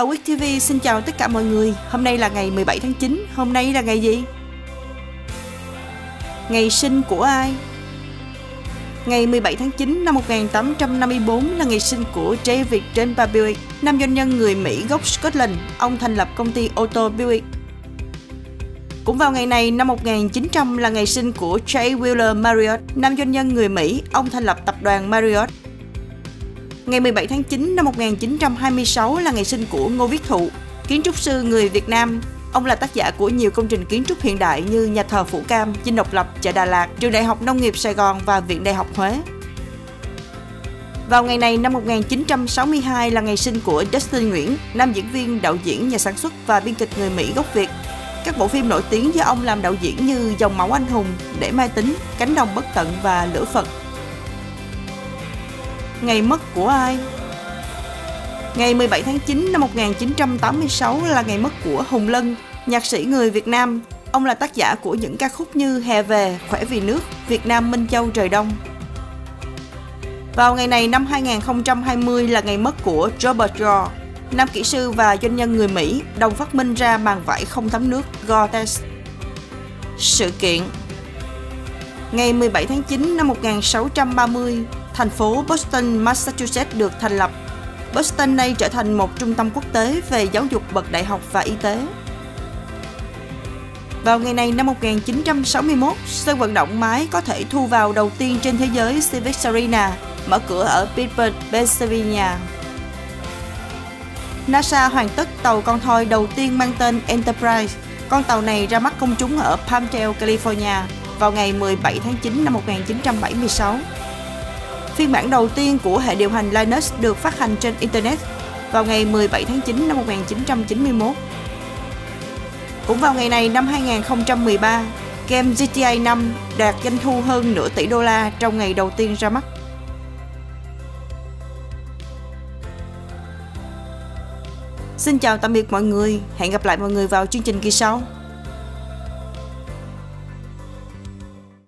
AQUiTV xin chào tất cả mọi người. Hôm nay là ngày 17 tháng 9. Hôm nay là ngày gì? Ngày sinh của ai? Ngày 17 tháng 9 năm 1854 là ngày sinh của Jay Victor Benjy Buick, nam doanh nhân người Mỹ gốc Scotland. Ông thành lập công ty ô tô Buick. Cũng vào ngày này năm 1900 là ngày sinh của Jay Wheeler Marriott, nam doanh nhân người Mỹ. Ông thành lập tập đoàn Marriott. Ngày 17 tháng 9 năm 1926 là ngày sinh của Ngô Viết Thụ, kiến trúc sư người Việt Nam. Ông là tác giả của nhiều công trình kiến trúc hiện đại như nhà thờ Phủ Cam, Dinh Độc Lập, chợ Đà Lạt, trường Đại học Nông nghiệp Sài Gòn và Viện Đại học Huế. Vào ngày này năm 1962 là ngày sinh của Dustin Nguyễn, nam diễn viên, đạo diễn, nhà sản xuất và biên kịch người Mỹ gốc Việt. Các bộ phim nổi tiếng do ông làm đạo diễn như Dòng máu anh hùng, Để mai tính, Cánh đồng bất tận và Lửa Phật. Ngày mất của ai? Ngày 17 tháng 9 năm 1986 là ngày mất của Hùng Lân, nhạc sĩ người Việt Nam. Ông là tác giả của những ca khúc như Hè về, Khỏe vì nước, Việt Nam Minh Châu trời đông. Vào ngày này năm 2020 là ngày mất của Robert Shaw, nam kỹ sư và doanh nhân người Mỹ, đồng phát minh ra màng vải không thấm nước Gore-Tex. Sự kiện. Ngày 17 tháng 9 năm 1630, thành phố Boston, Massachusetts được thành lập. Boston nay trở thành một trung tâm quốc tế về giáo dục bậc đại học và y tế. Vào ngày này năm 1961, sân vận động mái có thể thu vào đầu tiên trên thế giới Civic Arena mở cửa ở Pittsburgh, Pennsylvania. NASA hoàn tất tàu con thoi đầu tiên mang tên Enterprise. Con tàu này ra mắt công chúng ở Palmdale, California vào ngày 17 tháng 9 năm 1976. Phiên bản đầu tiên của hệ điều hành Linux được phát hành trên Internet vào ngày 17 tháng 9 năm 1991. Cũng vào ngày này năm 2013, game GTA 5 đạt doanh thu hơn nửa tỷ đô la trong ngày đầu tiên ra mắt. Xin chào tạm biệt mọi người, hẹn gặp lại mọi người vào chương trình kỳ sau.